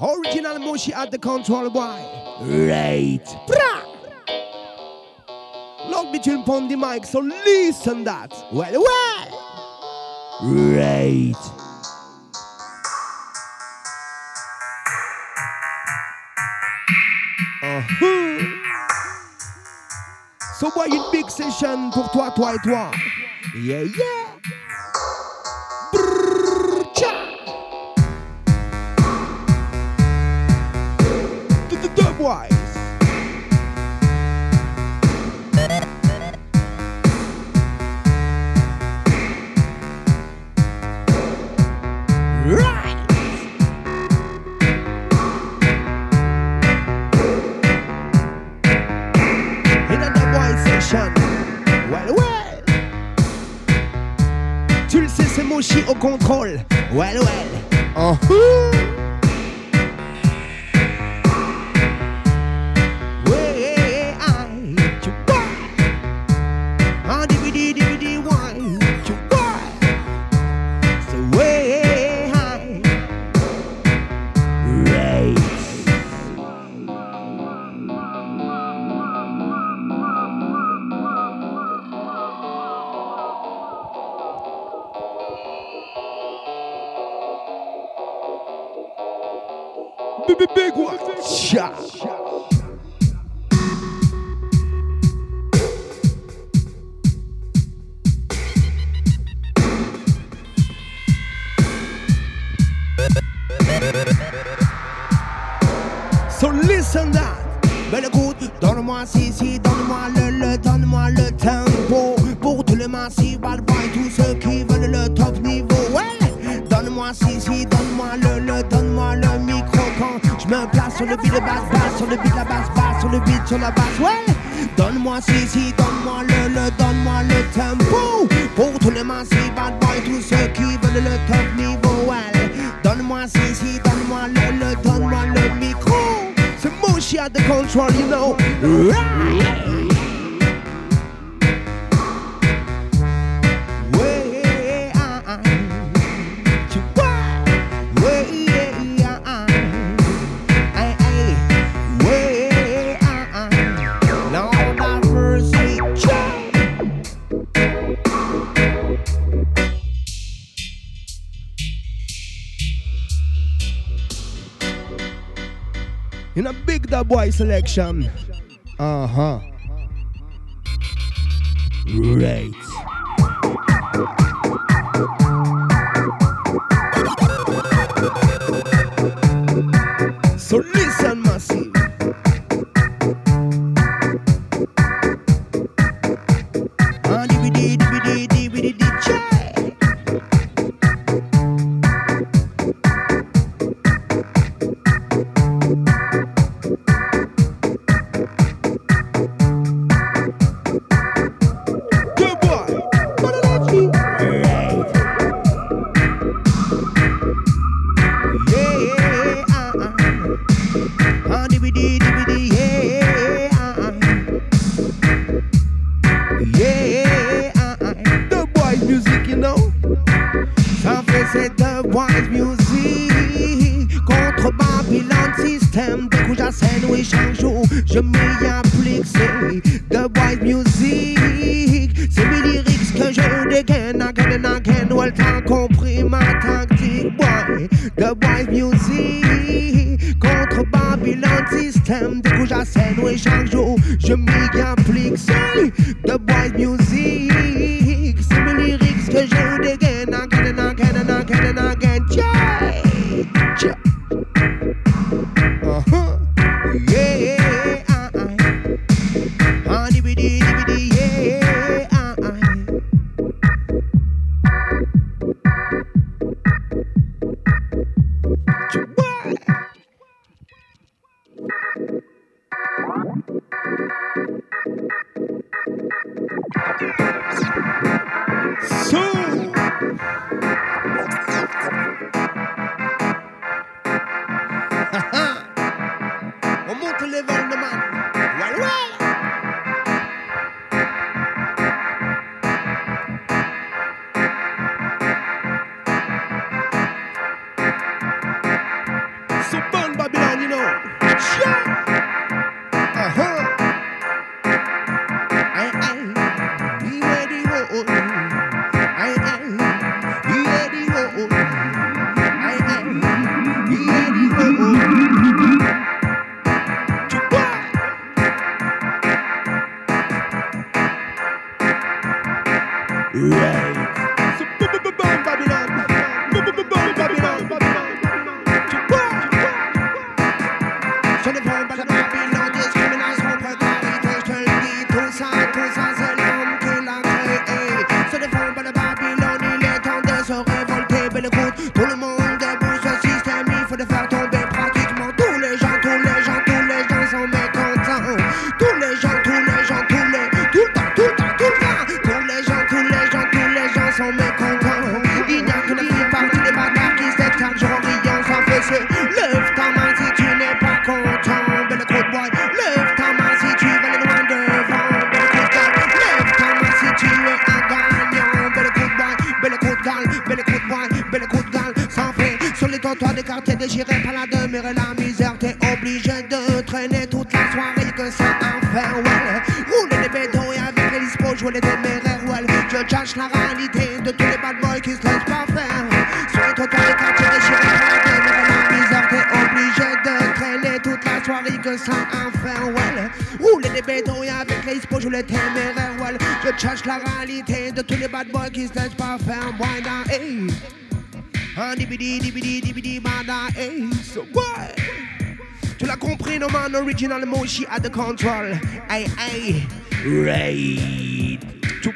Original Mushi at the control by Rate. Long between on the mic, so listen that. Well, well. Rate. So boy, une big session pour toi, toi et toi. Yeah, yeah. Au contrôle, well, well. Big one. Shot. So listen that. Belle écoute, donne-moi ceci, donne-moi le donne-moi le tempo. Pour tous les massifs, bad boy, tous ceux qui veulent le top niveau. Ouais. Donne-moi ceci, donne-moi le donne-moi le micro. Je me place sur le beat de basse, sur le beat de la basse, sur le beat sur la basse, ouais. Donne-moi ceci, donne-moi donne-moi le tempo. Pour tous les massifs, bad boy, tous ceux qui veulent le top niveau, ouais. Donne-moi ceci, donne-moi donne-moi le micro. C'est Mushi at the control, you know. Right. In a big da boy selection. Right. So listen, Massive. So Cherche la réalité de tous les bad boys qui se laissent pas faire moi d'un hey. Un dibidi dibidi dibidi bada hey. So what? Tu l'as compris, no man original moshi at the control. Hey hey, raid. To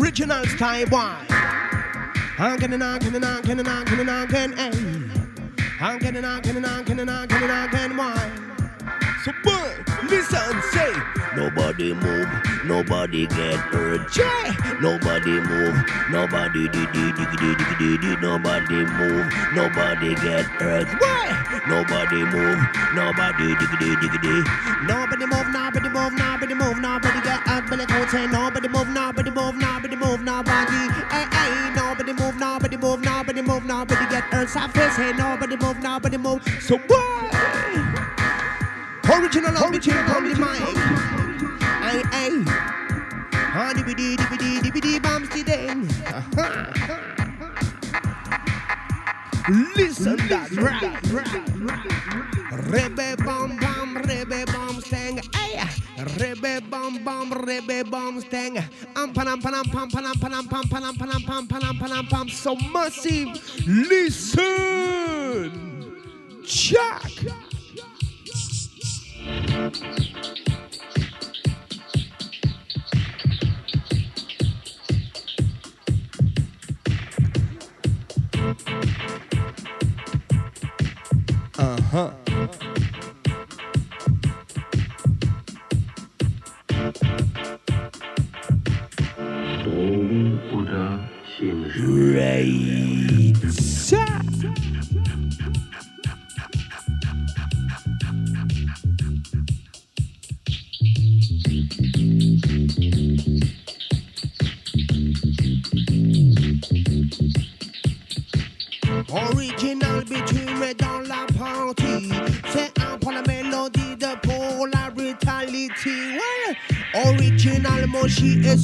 original style why? I'm getting on, getting on, getting on, getting on, getting on. I'm getting on, getting on, getting on, getting on, getting on. So boy, listen, say nobody move, nobody get hurt. Yeah. Nobody move, nobody did, nobody move, nobody get hurt. Why? Nobody move, nobody did. Nobody move, nobody move, nobody move, nobody get hurt. But I say nobody move, nobody move, nobody move, nobody. Hey, nobody move, nobody move, nobody move, nobody get hurt. So face, hey, nobody move, nobody move. So why? Original, from the mic. Aye, aye. Ah, dibidi, dibidi, dibidi, bamsi ding. Listen, that right. Rebe bam, sting. Aye, rebe bam, sting. Pam. So massive. Listen, Jack. Uh-huh.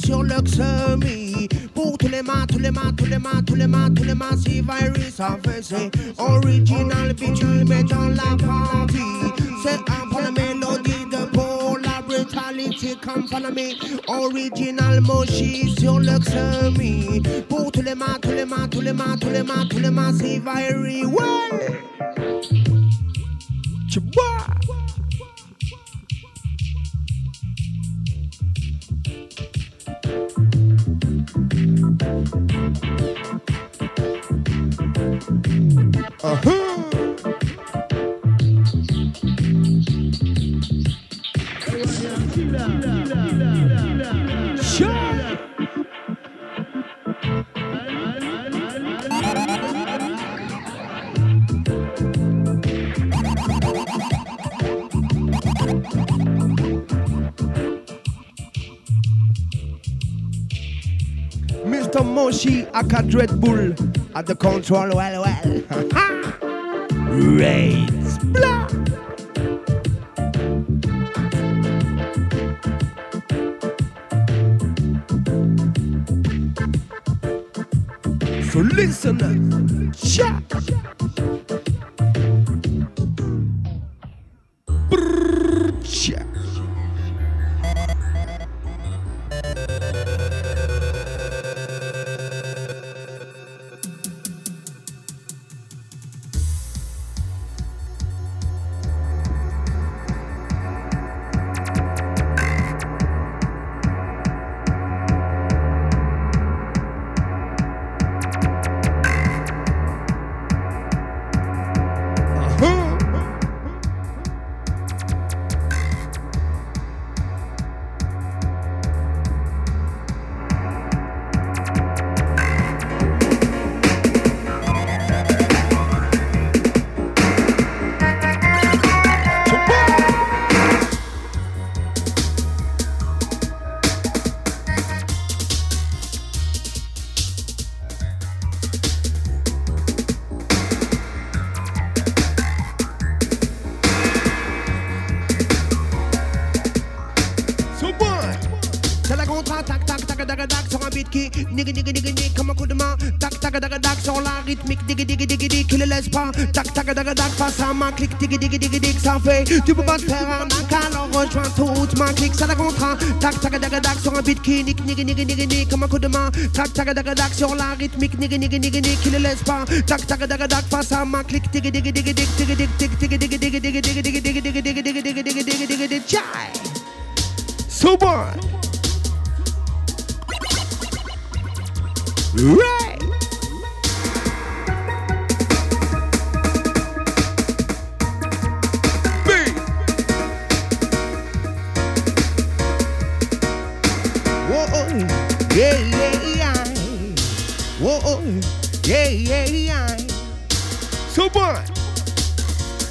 Sur le semi pour tous les mains, si virus en fait c'est original bitume mais dans la partie c'est un pour la mélodie de pour la brutality come follow me original mochi sur le semi pour tous les mains, si virus well Chiba. Mr. Moshi aka Dread Bull at the control well. Raids blah. So listen, chat. Tac tac tac tac, face à ma clique, dig dig dig dig, ça fait. Tu peux pas te faire un acc, alors rejoins toute ma clique, ça la contrat. Tac tac tac tac sur un beat qui nique nique nique nique nique comme un coup de main. Tac tac tac tac sur la rythmique, nique nique nique nique, qui ne laisse pas. Tac tac tac tac, face à ma clique, dig dig dig dig dig dig dig dig dig dig dig dig dig dig dig dig dig dig dig dig dig dig. So what? Right. Yeah, yeah, yeah. Whoa, yeah, yeah, yeah. So what?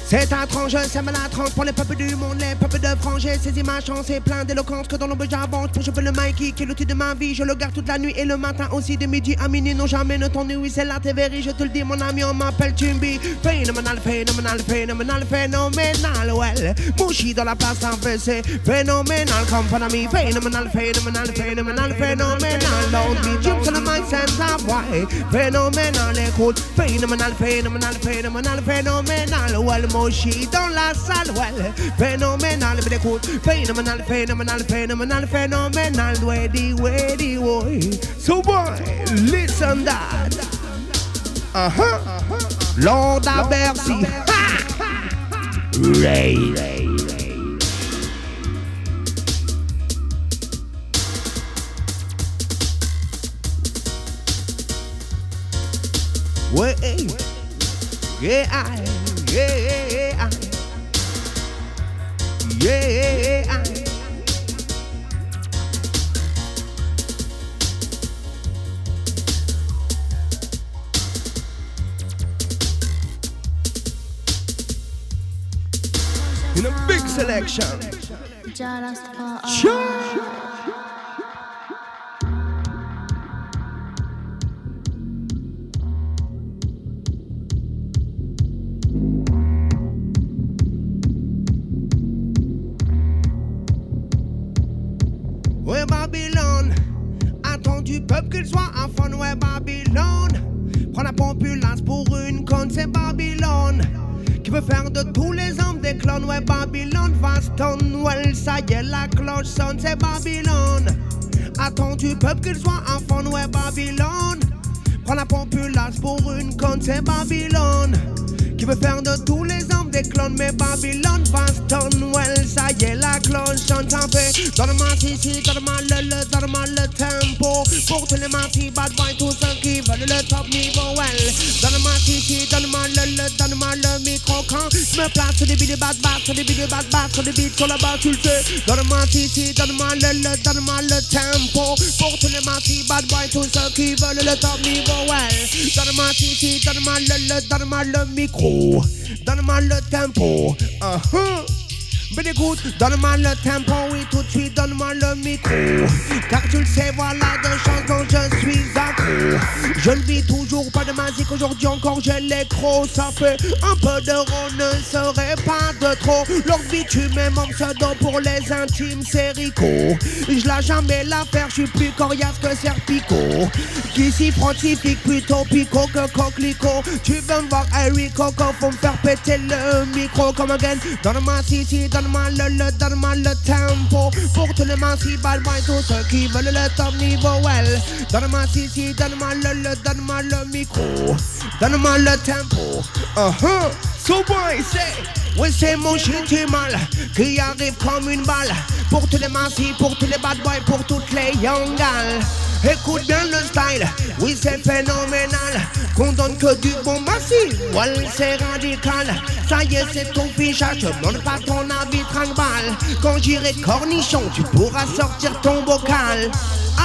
C'est un tranche, ça me la tranche pour les peuples du monde, les peuples de frangers. Ces images sont c'est plein d'éloquence que dans l'ombre j'avance. Pour je peux le maïki, qui est l'outil de ma vie. Je le garde toute la nuit et le matin aussi, de midi à minuit. Non, jamais ne t'ennuie, c'est la TVRI. Je te le dis, mon ami, on m'appelle Tumbi. Phénoménal, phénoménal, phénoménal, phénoménal. Well, mouchi dans la place d'un PC. Phénoménal comme mon ami. Phénoménal, phénoménal, phénoménal, phénoménal. Don't be jump to the mic, send that way. Phénoménal, écoute. Phénoménal, phénoménal, phénoménal, phénoménal. Well, Moshi dans la salle, well, phénoménal, mais écoute, phénoménal, phénoménal, phénoménal, phénoménal, weddy, woy. So boy, listen that. Lord à Bercy. Ray. Ouais, yeah, Yeah. In a big selection. Just for all. Ouais, Babylone, attends du peuple qu'il soit un fan. Ouais, Babylone, prends la populace pour une conne. C'est Babylone qui veut faire de tous les hommes des clones. Ouais, Babylone, Vaston, ouais, ça y est, la cloche sonne. C'est Babylone, attends du peuple qu'il soit un fan. Ouais, Babylone, prends la populace pour une conne. C'est Babylone qui veut faire de tous les hommes des clones, mais Babylone Vaston, well, ça y est, la cloche chante en fait. Dorma ici, dorma le tempo. Pour tous les matis, bad boy, tous ceux qui veulent le top niveau, well. Dorma ici, dorma le micro quand je me place sur des billes de bad bass, sur des billes de bad bass, sur des billes sur la basse, tu le sais. Dorma ici, dorma le tempo. Pour tous les matis, bad boy, tous ceux qui veulent le top niveau, well. Dorma ici, dorma le micro. Donne-moi le tempo, mais écoute, donne-moi le tempo, oui tout de suite, donne-moi le micro. Car tu le sais, voilà deux choses dont je suis accro. Je ne vis toujours pas de mazik, aujourd'hui encore j'ai les crocs. Ça fait un peu de rond, ne serait pas de trop. Longue vie tu m'aimes en pseudo, pour les intimes c'est Rico. Je lâche jamais l'affaire, je suis plus coriace que Serpico. Qui s'y frontifique plutôt Pico que Coquelicot. Tu veux me voir Erico quand faut me faire péter le micro. Comme again, donne-moi si, donne-moi le tempo. Pour tous les mansibal, moi et tous ceux qui veulent le top niveau L. Donne-moi si, donne-moi le micro, donne-moi le tempo. So boy, c'est, ouais c'est mon shit mal qui arrive comme une balle. Pour tous les mansibs, pour tous les bad boys, pour toutes les young gals. Écoute bien le style, oui c'est phénoménal. Qu'on donne que du bon massif, well c'est radical. Ça y est c'est ton fichage, je demande pas ton avis tranquille. Quand j'irai cornichon, tu pourras sortir ton bocal.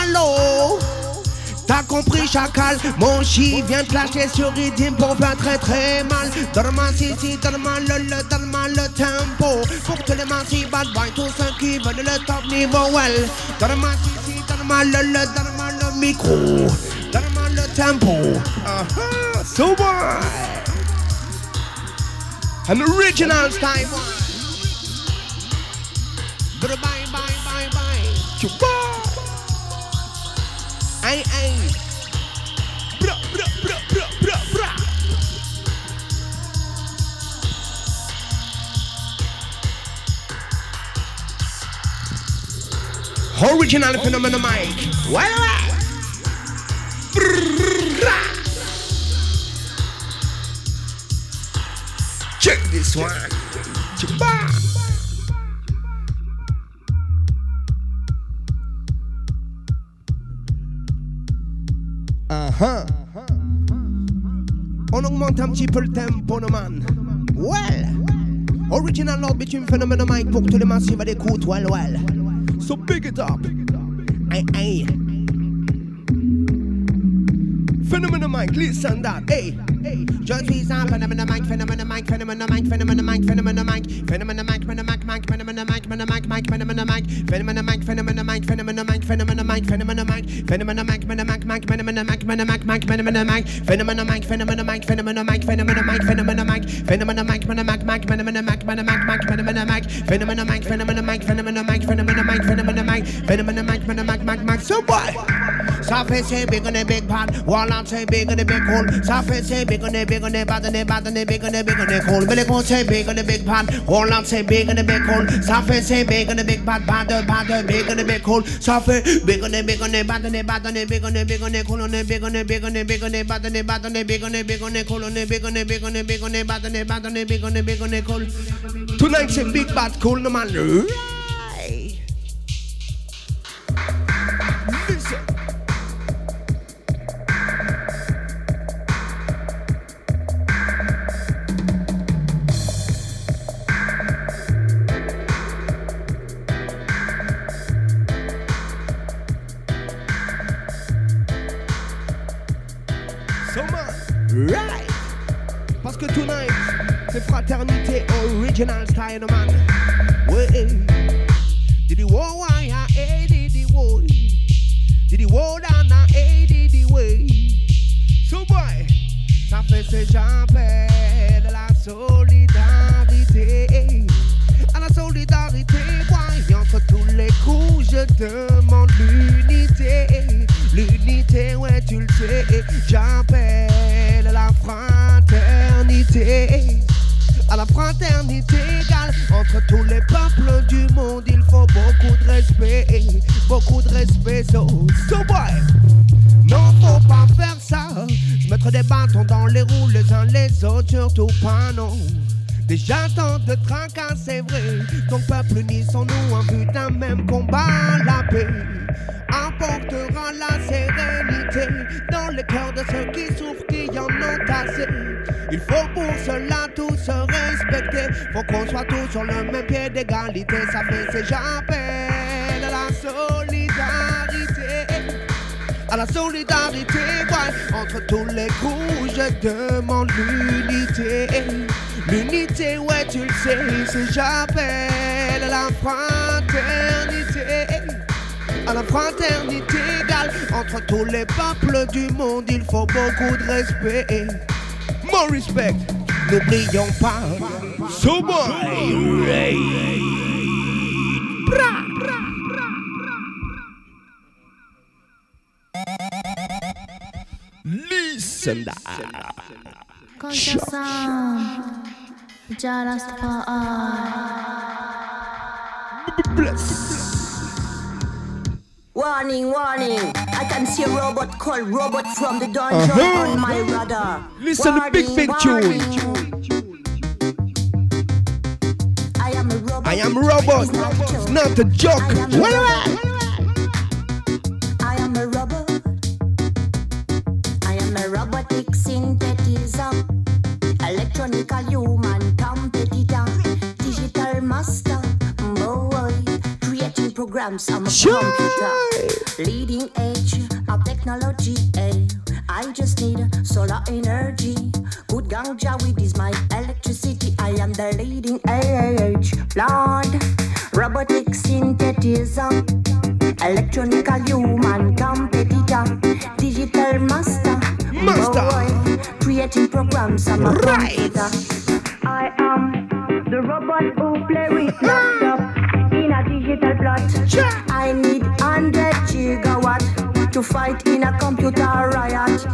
Allô? T'as compris chacal, mon chi vient te lâcher sur rythme pour faire très très mal. Donne-moi si, donne-moi le tempo. Pour tous les mansibs, bad boys, tous ceux qui veulent le top niveau L. Donne-moi si, donne-moi le micro, donne-moi le tempo. So boy, an original style. Bye bye bye bye. Hey, hey. Bra, bra, bra, bra, bra, bra. Original phenomenon mic. Well, check this one. Chibah. On augmente un petit peu le tempo, no man. Well, original lord between phenomenon mic pour que tous les massives à l'écoute. Well, well. So big it up. Aye, aye. Phenomenon mic, listen that. Hey, hey. Je suis un phenomenon mic, phenomenon mic, phenomenon mic, phenomenon mic, phenomenon mic, phenomenon mic, phenomenon mic, phenomenon mic, phenomenon mic, phenomenon mic, phenomenon mic, phenomenon mic, phenomenon mic, phenomenon mic, phenomenon mic, phenomenon mic, phenomenon mic, phenomenon mic, phenomenon mic, phenomenon mic, phenomenon mic, phenomenon mic, phenomenon mic, phenomenon mic, phenomenon mic, phenomenon mic, phenomenon mic, phenomenon mic, phenomenon mic, phenomenon mic, phenomenon mic, phenomenon mic, phenomenon mic, phenomenon mic, phenomenon mic, phenomenon mic, phenomenon mic. So what? Ça fait c'est big on the big pot, while I'm saying big on the big hole. Ça fait c'est big on the big on the bad on the bad on the big on the big on the hole. But they gon' say big on the big pot, while I'm saying big on the big hole. Ça fait c'est big on the big pot, bad on the big on the big hole. Ça fait big on the big on the bad on the bad on the big on the big on the hole on the big on the big on the big on the bad on the bad on the big on the big on the hole on the big on the big on the big on the bad on the bad on the big on the big on the hole. Tonight's a big bad hole, no man. Fraternité original style man. Did the war I hated the war. Did the war and I hated the way. So boy, ça fait ce que j'appelle de la solidarité. À la solidarité, voyant que tous les coups, je demande l'unité. L'unité, ouais tu le sais, j'appelle la fraternité. À la fraternité égale entre tous les peuples du monde, il faut beaucoup de respect, so boy. Non, faut pas faire ça, je mettrai des bâtons dans les roues les uns les autres, surtout pas non. Déjà tant de tracas, c'est vrai, donc peuple unissons-nous en vue d'un même combat, la paix apportera la sérénité dans les cœurs de ceux qui souffrent, qui en ont assez. Il faut pour cela tous se respecter, faut qu'on soit tous sur le même pied d'égalité. Ça fait c'est j'appelle à la solidarité. À la solidarité, ouais, entre tous les coups, je demande l'unité. L'unité, ouais, tu le sais, c'est j'appelle à la fraternité. à la fraternité égale entre tous les peuples du monde. Il faut beaucoup de respect, mon respect. N'oublions pas Soboy Ray. Listen that. Just for us. Warning, warning. I can see a robot called Robot from the dungeon on my radar. Listen to Big Big Tune. I am a robot. It's not a joke. What? Human competitor, digital master, boy, creating programs on a computer, leading edge of technology. Hey, I just need solar energy. Good ganja weed is my electricity. I am the leading edge, Lord. Robotic synthetism, electronical human competitor, digital master. Boy, creating programs on my computer. I am the robot who play with laptop in a digital plot. I need 100 gigawatt to fight in a computer riot.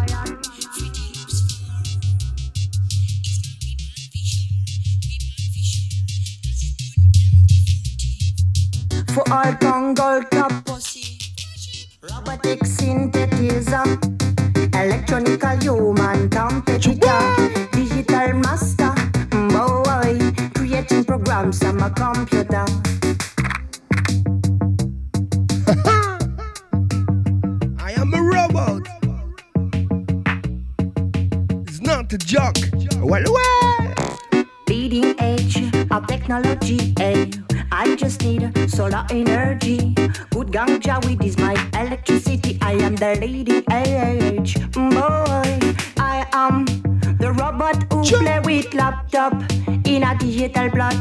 For all Congo Cup robotic synthetism, electronical human competitor, digital master, boy, creating programs on my computer. I am a robot. It's not a joke. Well. Leading edge of technology, eh? I just need solar energy. Good ganja weed is my electricity. I am the leading edge, boy. I am the robot who play with laptop in a digital plot.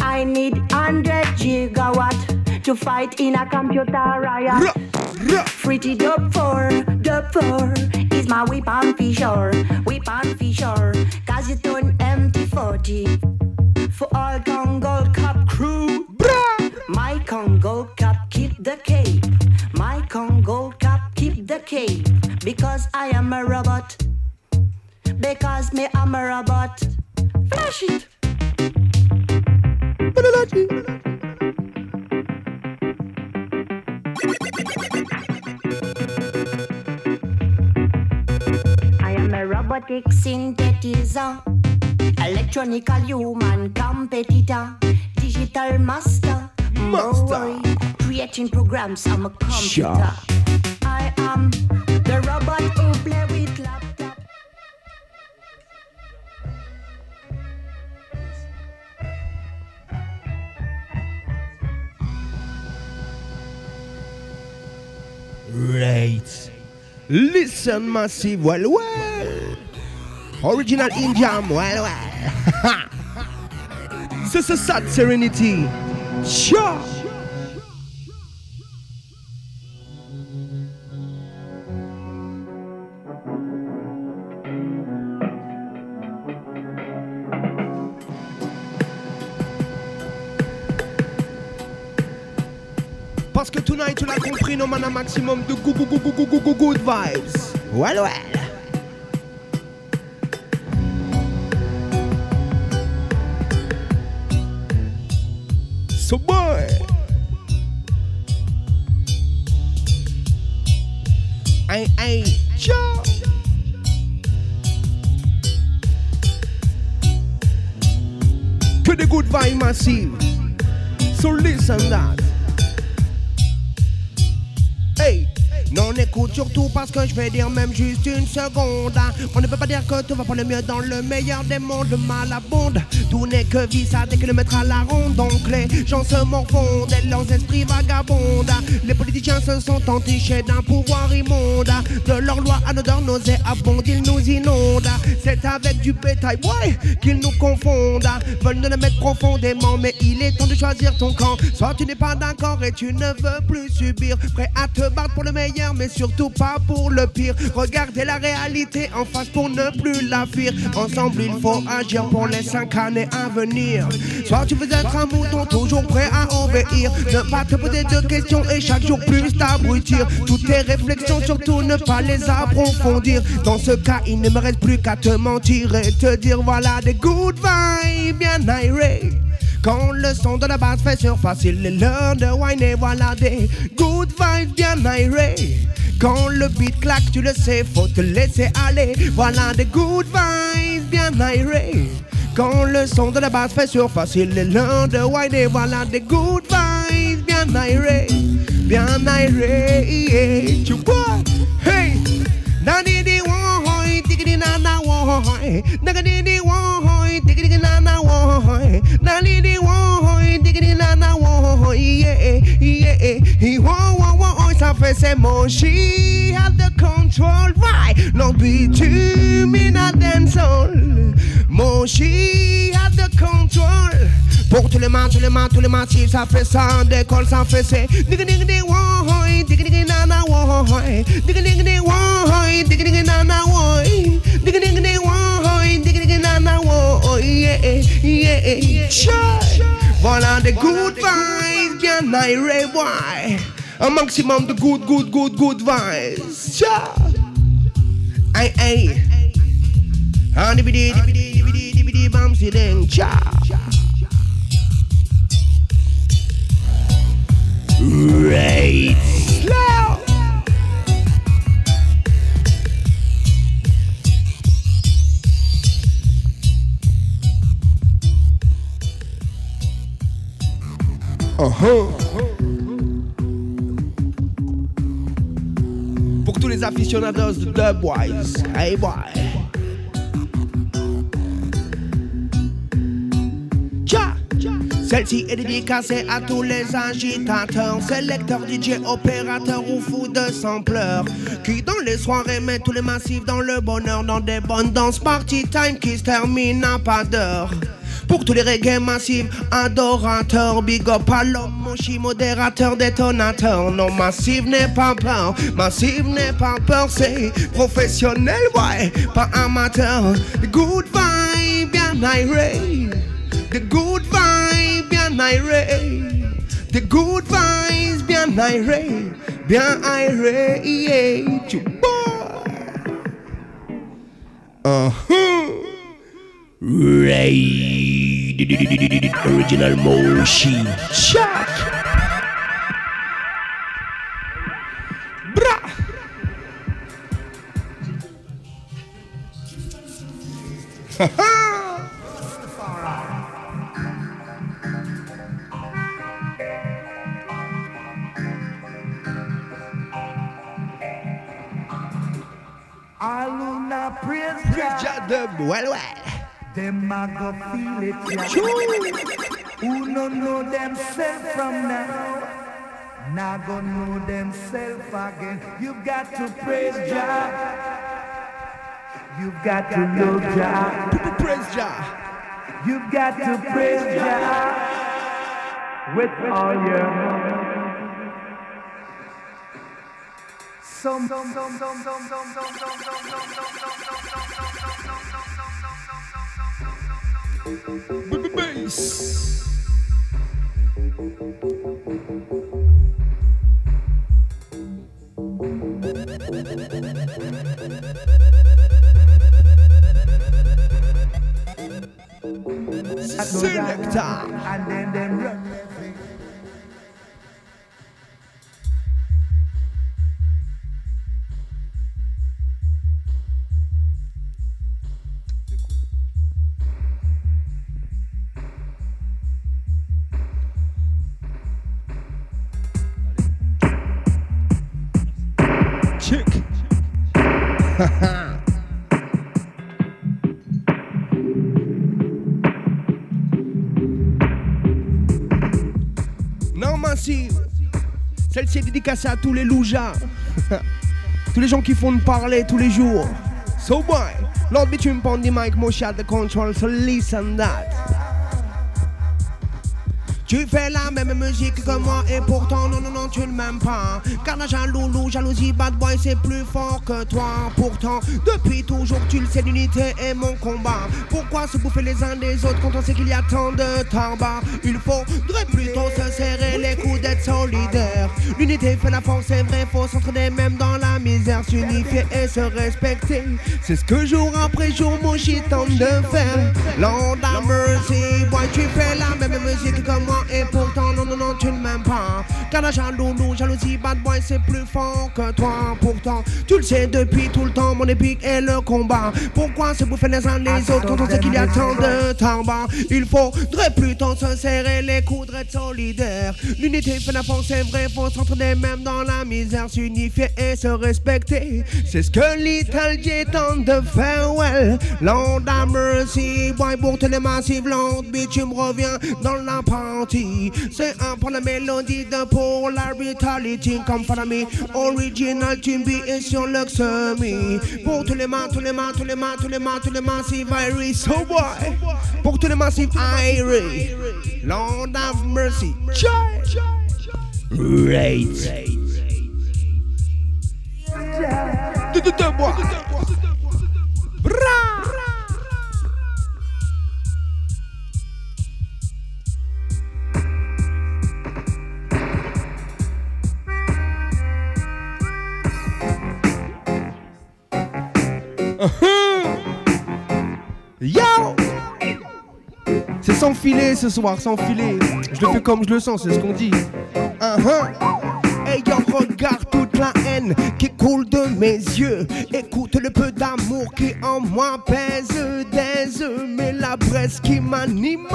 I need 100 gigawatt to fight in a computer riot. Pretty dope for is my whip and fisher. Cause it's an MT40. For all Congo Cup crew, my Congo Cup keep the cape. My Congo Cup keep the cape. Because I am a robot. Because me am a robot. Flash it. I am a robotic synthetizer. Electronical human competitor, digital master. Boy, creating programs on a computer. I am the robot who play with laptop. Right. Listen, massive. Well. Original in jam, well. This is Sad Serenity. Sure. Parce que tonight, tu l'as compris, nous on a un maximum de good vibes. Well. So boy, I jump. Que des good vibes massive. So listen that. Hey, Non, écoute surtout pas ce que je vais dire, même juste une seconde. On ne peut pas dire que tout va pour le mieux dans le meilleur des mondes. Le mal abonde, tout n'est que vie, ça dès que le mettre à la ronde. Donc les gens se morfondent et leurs esprits vagabondent. Les politiciens se sont entichés d'un pouvoir immonde. De leurs lois à l'odeur nauséabonde, ils nous inondent. C'est avec du bétail, ouais, qu'ils nous confondent. Veulent nous le mettre profondément, mais il est temps de choisir ton camp. Soit tu n'es pas d'accord et tu ne veux plus subir. Prêt à te battre pour le meilleur, mais surtout pas pour le pire. Regardez la réalité en face pour ne plus la fuir. Ensemble, il faut agir pour les 5 années à venir. Soit tu veux être un mouton, toujours prêt à obéir. Ne pas te poser de questions et chaque jour plus t'abrutir. Toutes tes réflexions, surtout ne pas les approfondir. Dans ce cas, il ne me reste plus qu'à te mentir et te dire voilà des good vibes bien irate. Quand le son de la basse fait surface, il est l'heure de whiner, voilà des good vibes bien aérées. Quand le beat claque, tu le sais, faut te laisser aller, voilà des good vibes bien aérées. Quand le son de la basse fait surface, il est l'heure de whiner, voilà des good vibes bien aérées, bien aérées. Tu vois, hey, nani di woi, tiki di nana woi, nani di woi, tiki di nana woi. Nalini woi, digini nana woi, yeah, yeah, he woi, ça fait c'est mon she have the control, why? L'ambitume à den sol, mon she have the control. Pour tous les mains, si ça fait ça, décolle, ça fait c'est. Digini woi, digini nana woi, digini woi, digini nana woi, digini woi, digini nana woi, yeah, yeah, yeah. Sure. Voilà des good vibes, bien aéré, why? Un maximum de good vibes. Sure. Aïe, aïe. Un dibidi, bam, si ding. Ciao. Right. Slow. Pour tous les aficionados de Dubwise, hey boy. Tcha! Celle-ci est dédicacée à tous les agitateurs, sélecteurs, DJ, opérateurs ou fous de sampleurs, qui dans les soirées mettent tous les massifs dans le bonheur, dans des bonnes danses party time qui se terminent à pas d'heure. Pour tous les reggae massifs, adorateurs, big up à l'homme, mon chi, modérateur, détonateur. Non, massif n'est pas peur, c'est professionnel, ouais, pas amateur. The good vibe, bien aéré. The good vibe, bien aéré. The good vibes, bien aéré. Bien aéré, yeah, tu vois. Ray, original motion. Check. Bra. Ha ha. Aluna praise God. Well. Them a go feel it, yeah. Who no know themself from now, now go know themself again. You've got to praise Jah. You've got to know Jah. Praise Jah. You've got to praise Jah with all your heart. Baby bass. Selector. And then them run. chick. Non, merci. Celle-ci est dédicacée à tous les loujas. Tous les gens qui font parler tous les jours. So why? Lord between Pondy Mike Moshe at the control, so listen that. Tu fais la même musique que moi et pourtant non tu ne m'aimes pas. Car la jalousie bad boy c'est plus fort que toi. Pourtant depuis toujours tu le sais, l'unité est mon combat. Pourquoi se bouffer les uns des autres quand on sait qu'il y a tant de tabac? Il faudrait plutôt se serrer les coudes, d'être solidaire. L'unité fait la force, c'est vrai, faut s'entraider même dans la misère. S'unifier et se respecter, c'est ce que jour après jour mon shit tente de faire. Lord have mercy boy, tu fais la même musique que moi et pourtant non tu ne m'aimes pas. Car la jalousie bad boy c'est plus fort que toi. Pourtant tu le sais depuis tout le temps, mon épique est le combat. Pourquoi se bouffer les uns les autres quand on sait qu'il y a tant de tabac? Il faudrait plutôt se serrer les coudes, être solidaire. L'unité fait la force, c'est vrai, faut s'entraider même dans la misère. S'unifier et se respecter, c'est ce que l'Italien tente de faire. Well, Lord have mercy boy, pour te les massives Lord bitch, tu me reviens dans la pente. C'est un pour la mélodie, d'un pour la vitality. Comme follow me, original team B et sur le semi. Pour tous les massives Irish, so boy. Pour tous les massives Irish, Lord have mercy. Charge. Rate. Deux bois. Yo! C'est sans filet ce soir, sans filet. Je le fais comme je le sens, c'est ce qu'on dit. Hey yo, regarde toute la haine qui coule de mes yeux. Écoute le peu d'amour qui en moi pèse, d'aise. Mais la braise qui m'anime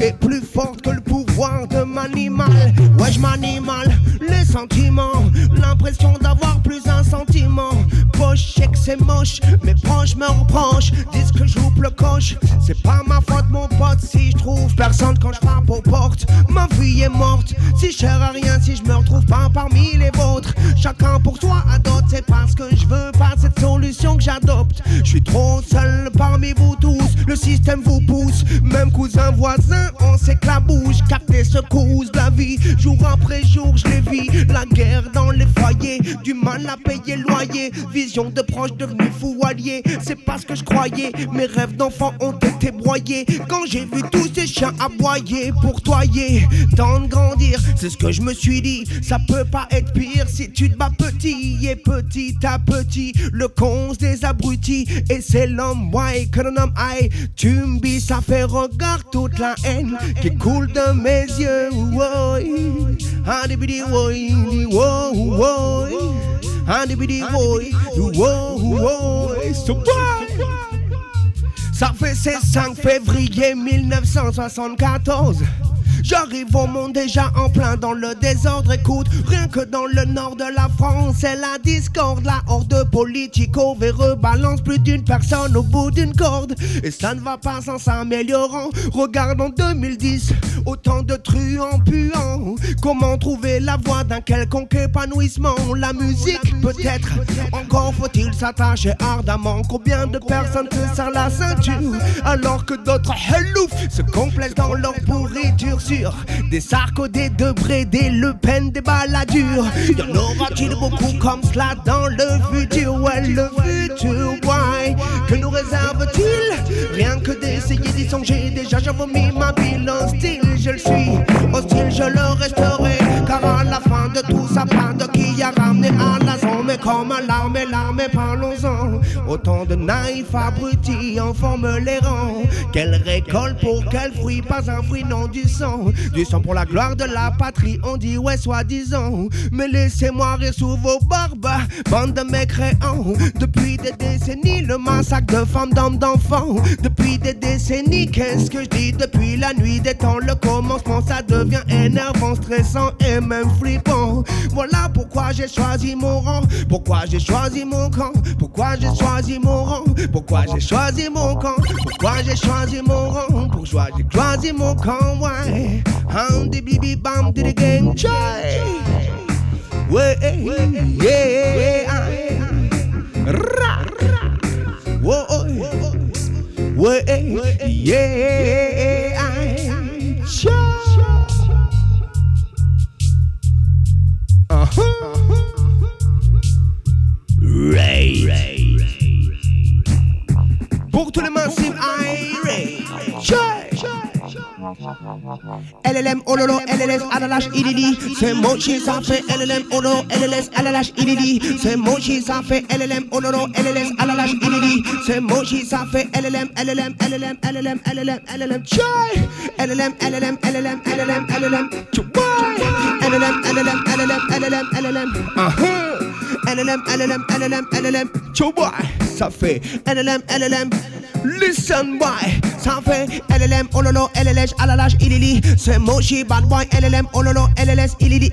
est plus forte que le pouvoir de mon animal. Ouais, je m'animale, les sentiments, l'impression d'avoir plus un sentiment. Poche, je sais que c'est moche, mes proches me reprochent, disent que je loupe le coche. C'est pas ma faute mon pote si je trouve personne quand je frappe aux portes. Ma vie est morte, si je sers à rien, si je me retrouve pas parmi les vôtres. Chacun pour soi adopte, c'est parce que je veux pas cette solution que j'adopte. Je suis trop seul parmi vous tous, le système vous pousse. Même cousin, voisin, on s'éclabouche. Capte les secousses de la vie, jour après jour je les vis. La guerre dans les foyers, du mal à payer loyer. Vision de proche devenu fou allié, c'est pas ce que je croyais. Mes rêves d'enfant ont été broyés quand j'ai vu tous ces chiens aboyer, pourtoyer, tant de grandir. C'est ce que je me suis dit, ça peut pas être pire si tu te bats petit. Et petit à petit, le con se désabrutit. Et c'est l'homme white que l'on nomme I. Tu me bis, ça fait regard toute la haine qui coule de mes yeux. Ça fait c'est 5 février 1974. J'arrive au monde déjà en plein dans le désordre. Écoute, rien que dans le nord de la France, c'est la discorde. La horde politico-véreux balance plus d'une personne au bout d'une corde. Et ça ne va pas sans s'améliorant. Regarde en 2010, autant de truands puants. Comment trouver la voie d'un quelconque épanouissement? La musique, peut-être. Encore faut-il s'attacher ardemment. Combien de personnes se serrent la ceinture alors que d'autres hellouf se complaisent dans leur pourriture? Des Sarko, des Debré, des Le Pen, des Balladur. Y'en aura-t-il beaucoup comme cela dans le futur? Ouais, le futur, why? Que nous réserve-t-il? Rien que d'essayer d'y songer, déjà j'ai vomi ma bile. Hostile, je le suis, hostile, je le resterai. Car à la fin de tout ça, plein de qui a ramené à la zone. Mais comme à l'armée, parlons-en. Autant de naïfs abrutis en forme les rangs. Quelle récolte pour quel fruit? Pas un fruit, non du sang. Du sang pour la gloire de la patrie, on dit ouais soi-disant. Mais laissez-moi rire sous vos barbes, bande de mécréants. Depuis des décennies, le massacre de femmes, d'hommes, d'enfants. Depuis des décennies, qu'est-ce que je dis? Depuis la nuit des temps, le commencement, ça devient énervant, stressant et même flippant. Voilà pourquoi j'ai choisi mon rang Pourquoi j'ai choisi mon camp? Pourquoi j'ai choisi mon rang? Pourquoi j'ai choisi mon camp? Pourquoi j'ai choisi mon rang? Pourquoi j'ai choisi mon camp? Ouais, I'm the bibi bam to the gang. Ouais, Ray. Pour tous les massives, Ray. LLM, Ololo, LLS, Adalash, IDD. C'est Mochi, ça fait LLM, Ololo, LLS, Adalash, IDD. C'est Mochi, ça fait LLM, Ololo, LLS, Adalash, IDD. C'est Mochi, ça fait LLM, LLM, LLM, Choboy, ça fait LLM, listen boy, ça fait LLM, Ololo, LLS, Alalash, Ilili, c'est Mochi, bad boy, LLM, Ololo, LLS, Ilili,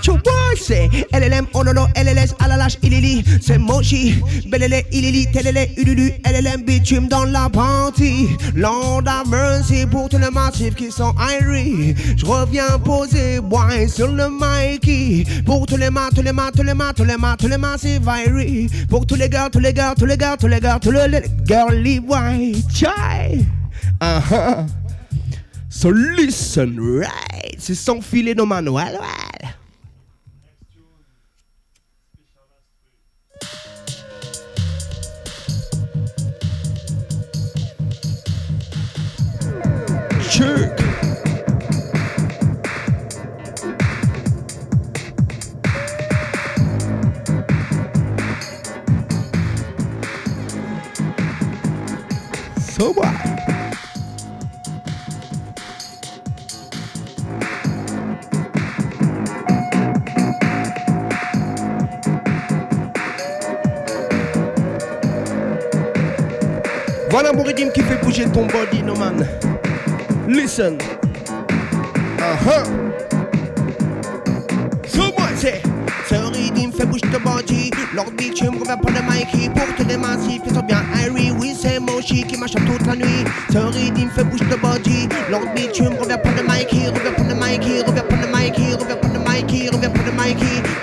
Choboy, c'est LLM, Ololo, LLS, Alalash, Ilili, c'est Mochi, Belele, Ilili, Telele, Ululu, LLM, bitume dans la partie, Lord have mercy pour tous les massifs qui sont irie, je reviens poser boy sur le Mikey, pour tous les mains, c'est viré. Pour tous les gars, girly white chai. Uh-huh. So listen right. C'est sans filet no manuel. Jerk. So what? Voilà mon rythme qui fait bouger ton body, no man. Listen. So what, c'est? Ce rythme fait bouger ton body. Lord bitume revient pour le Mikey. Pour tous les massifs qui sont bien airy. Oui, c'est Mochi qui m'achète toute la nuit. Ce rythme fait bouger ton body. Lord bitume revient pour le Mikey. Revient pour le Mikey.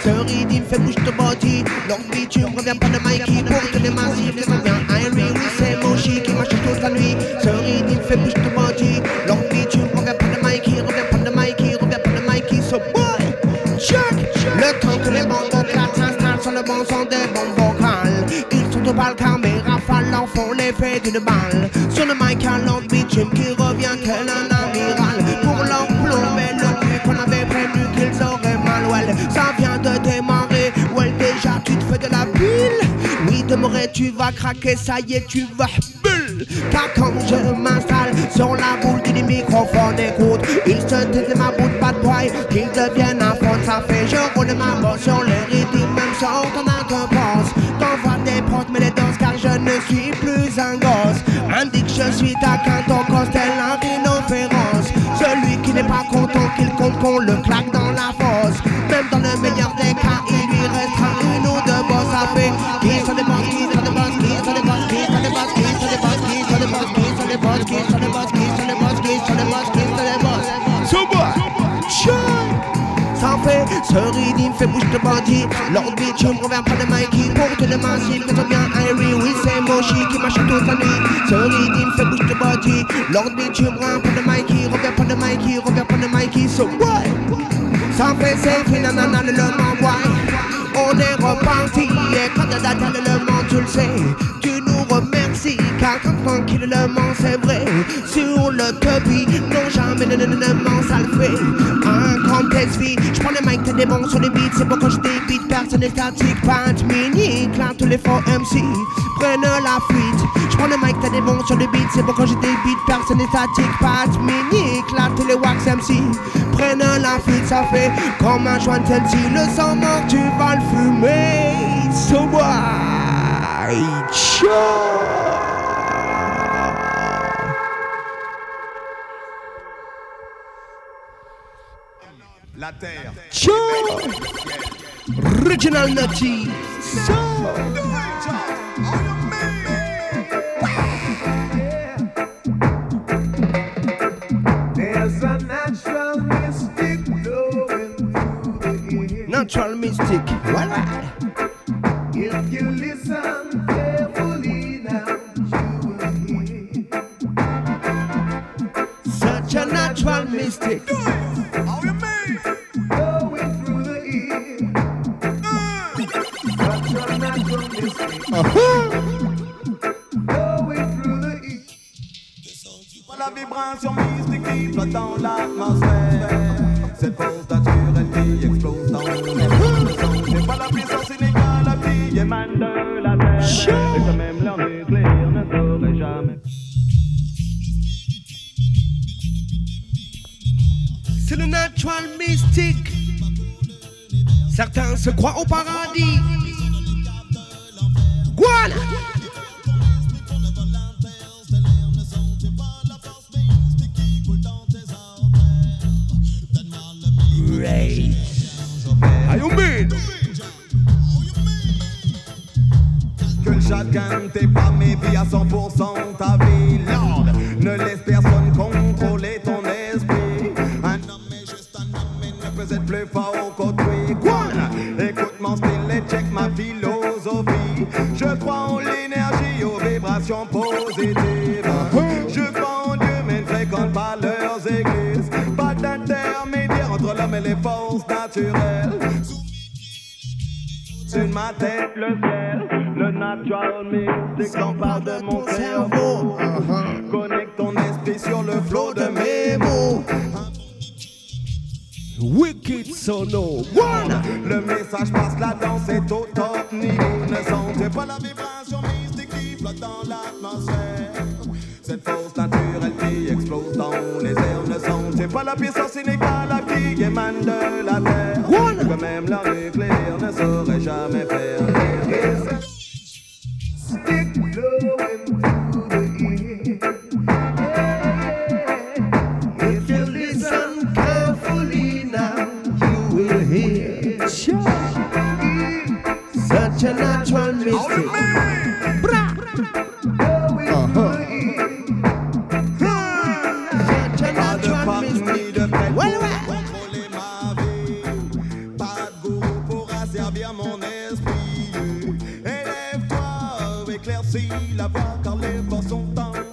Ce rythme fait bouger ton body. Lord bitume revient pour le Mikey. Pour tous les massifs qui sont bien airy. Oui, c'est Mochi qui m'achète toute la nuit. Ce rythme fait bouger ton body. Lord bitume revient pour le Mikey. Revient pour le Mikey. So boy, check. Le temps que les bandes s'installent sur le bon son des bombes vocales. Ils sont au balcon mais rafales leur font l'effet d'une balle. Sur le mic à Lord Bitume qui revient tel un amiral. Pour leur plomber le cul qu'on avait prévenu qu'ils auraient mal. Well, ça vient de démarrer, well déjà tu te fais de la pile. Oui demeurer tu vas craquer, ça y est tu vas bulle. Car comme je m'installe sur la boule du microphone écoute, ils se taisent ma boule pas de poil, qu'ils deviennent un fond, ça fait je roule ma bosse sur le rythme, même sans ton interpense. T'envoies des prods mais les danses car je ne suis plus un gosse. Indique je suis ta quintocross tel un rhino féroce. Celui qui n'est pas content qu'il compte qu'on le claque dans la fosse. Même dans le meilleur des cas il lui restera une ou deux bosses à faire. Ce rythme fait bouger ton body. Lord Bitume revient prendre le Mikey. Pour tous les massifs qui sont bien airy. Oui c'est Mochi qui marche toute la nuit. Ce rythme fait bouger ton body. Lord Bitume revient prendre le Mikey. Revient prendre le Mikey. So what? Ça fait c'est fini, nanana le m'envoie. On est reparti. Et quand t'as atteint le monde tu le sais. Tu nous remercies car comme tranquillement c'est vrai. Sur le tepi, non jamais ne m'ensalver. Je prends les mics, t'as des bons sur les beats. C'est bon quand je débite, personne n'est statique. Pas de mini, claque tous les faux MC. Prenne la fuite. Je prends les mics, t'as des bons sur les beats. C'est bon quand je débite, personne n'est statique. Pas de mini, claque tous les wax MC. Prenne la fuite, ça fait comme un joint de celle-ci. Le sang mort, tu vas le fumer. So white show. La terre. Ciao! Original Nutty. Natural mystic, voila! If you listen carefully now, you will hear such a natural mystic. Do it! How you mean? Going through the ear. Such a natural mystic. Going through the ear. La vibration mystique qui flotte dans l'atmosphère. Cette force naturelle qui explose dans l'horizon. C'est pas la puissance inégale qui émane de la terre. Et que même leur nucléaire ne saurait jamais. C'est le natural mystique. Certains se croient au paradis. Guala! Right. How you mean? Que chacun t'ait pas méfié à 100% ta vie, Lord. Ne laisse personne contrôler ton esprit. Un homme est juste un homme et ne peut être plus fort qu'autrui. Écoute mon style et check ma philosophie. Je crois en l'énergie, aux vibrations positives. Je crois en Dieu, mais ne fréquente pas leurs églises. Pas d'intermédiaire entre l'homme et les forces naturelles. Sur ma tête, le ciel, le natural mystique s'empare de mon cerveau. Connecte ton esprit sur le flot de mes mots. Wicked Sono, one. Le message passe, la danse est au top niveau. Ne sentez pas la vibration mystique qui flotte dans l'atmosphère. Cette force naturelle qui explose dans les airs. Ne sentez pas la puissance inégale qui émane de la terre. One. Que même la nucléaire ne saurait jamais faire. Stick blowing to the ear. Sure. Such a natural mystic. Such a natural mystic. Contrôler ma vie. Pas de gourou pourra servir mon esprit. Élève-toi, éclaircis la voie, car les voix sont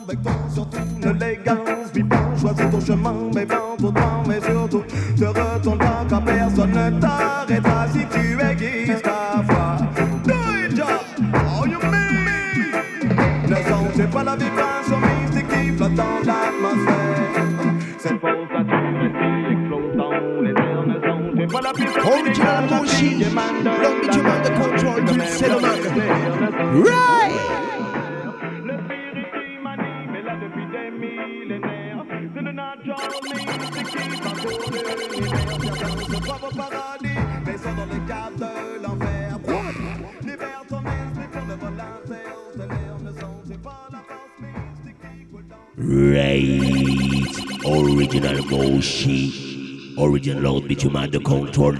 avec toi. Surtout ne l'égance, vis pas, choisis ton chemin, mais vends ton temps, mais surtout te retourne pas, car personne ne t'arrêtera si tu aiguises ta foi. Do it, job, all you mean. Ne sentez pas la vibration mystique qui flotte dans l'atmosphère. Cette fausse nature qui explose dans les airs. Ne sentez pas la puissance qui émane de la terre. Right! Right, original Moshi, original Lord Bitumado control.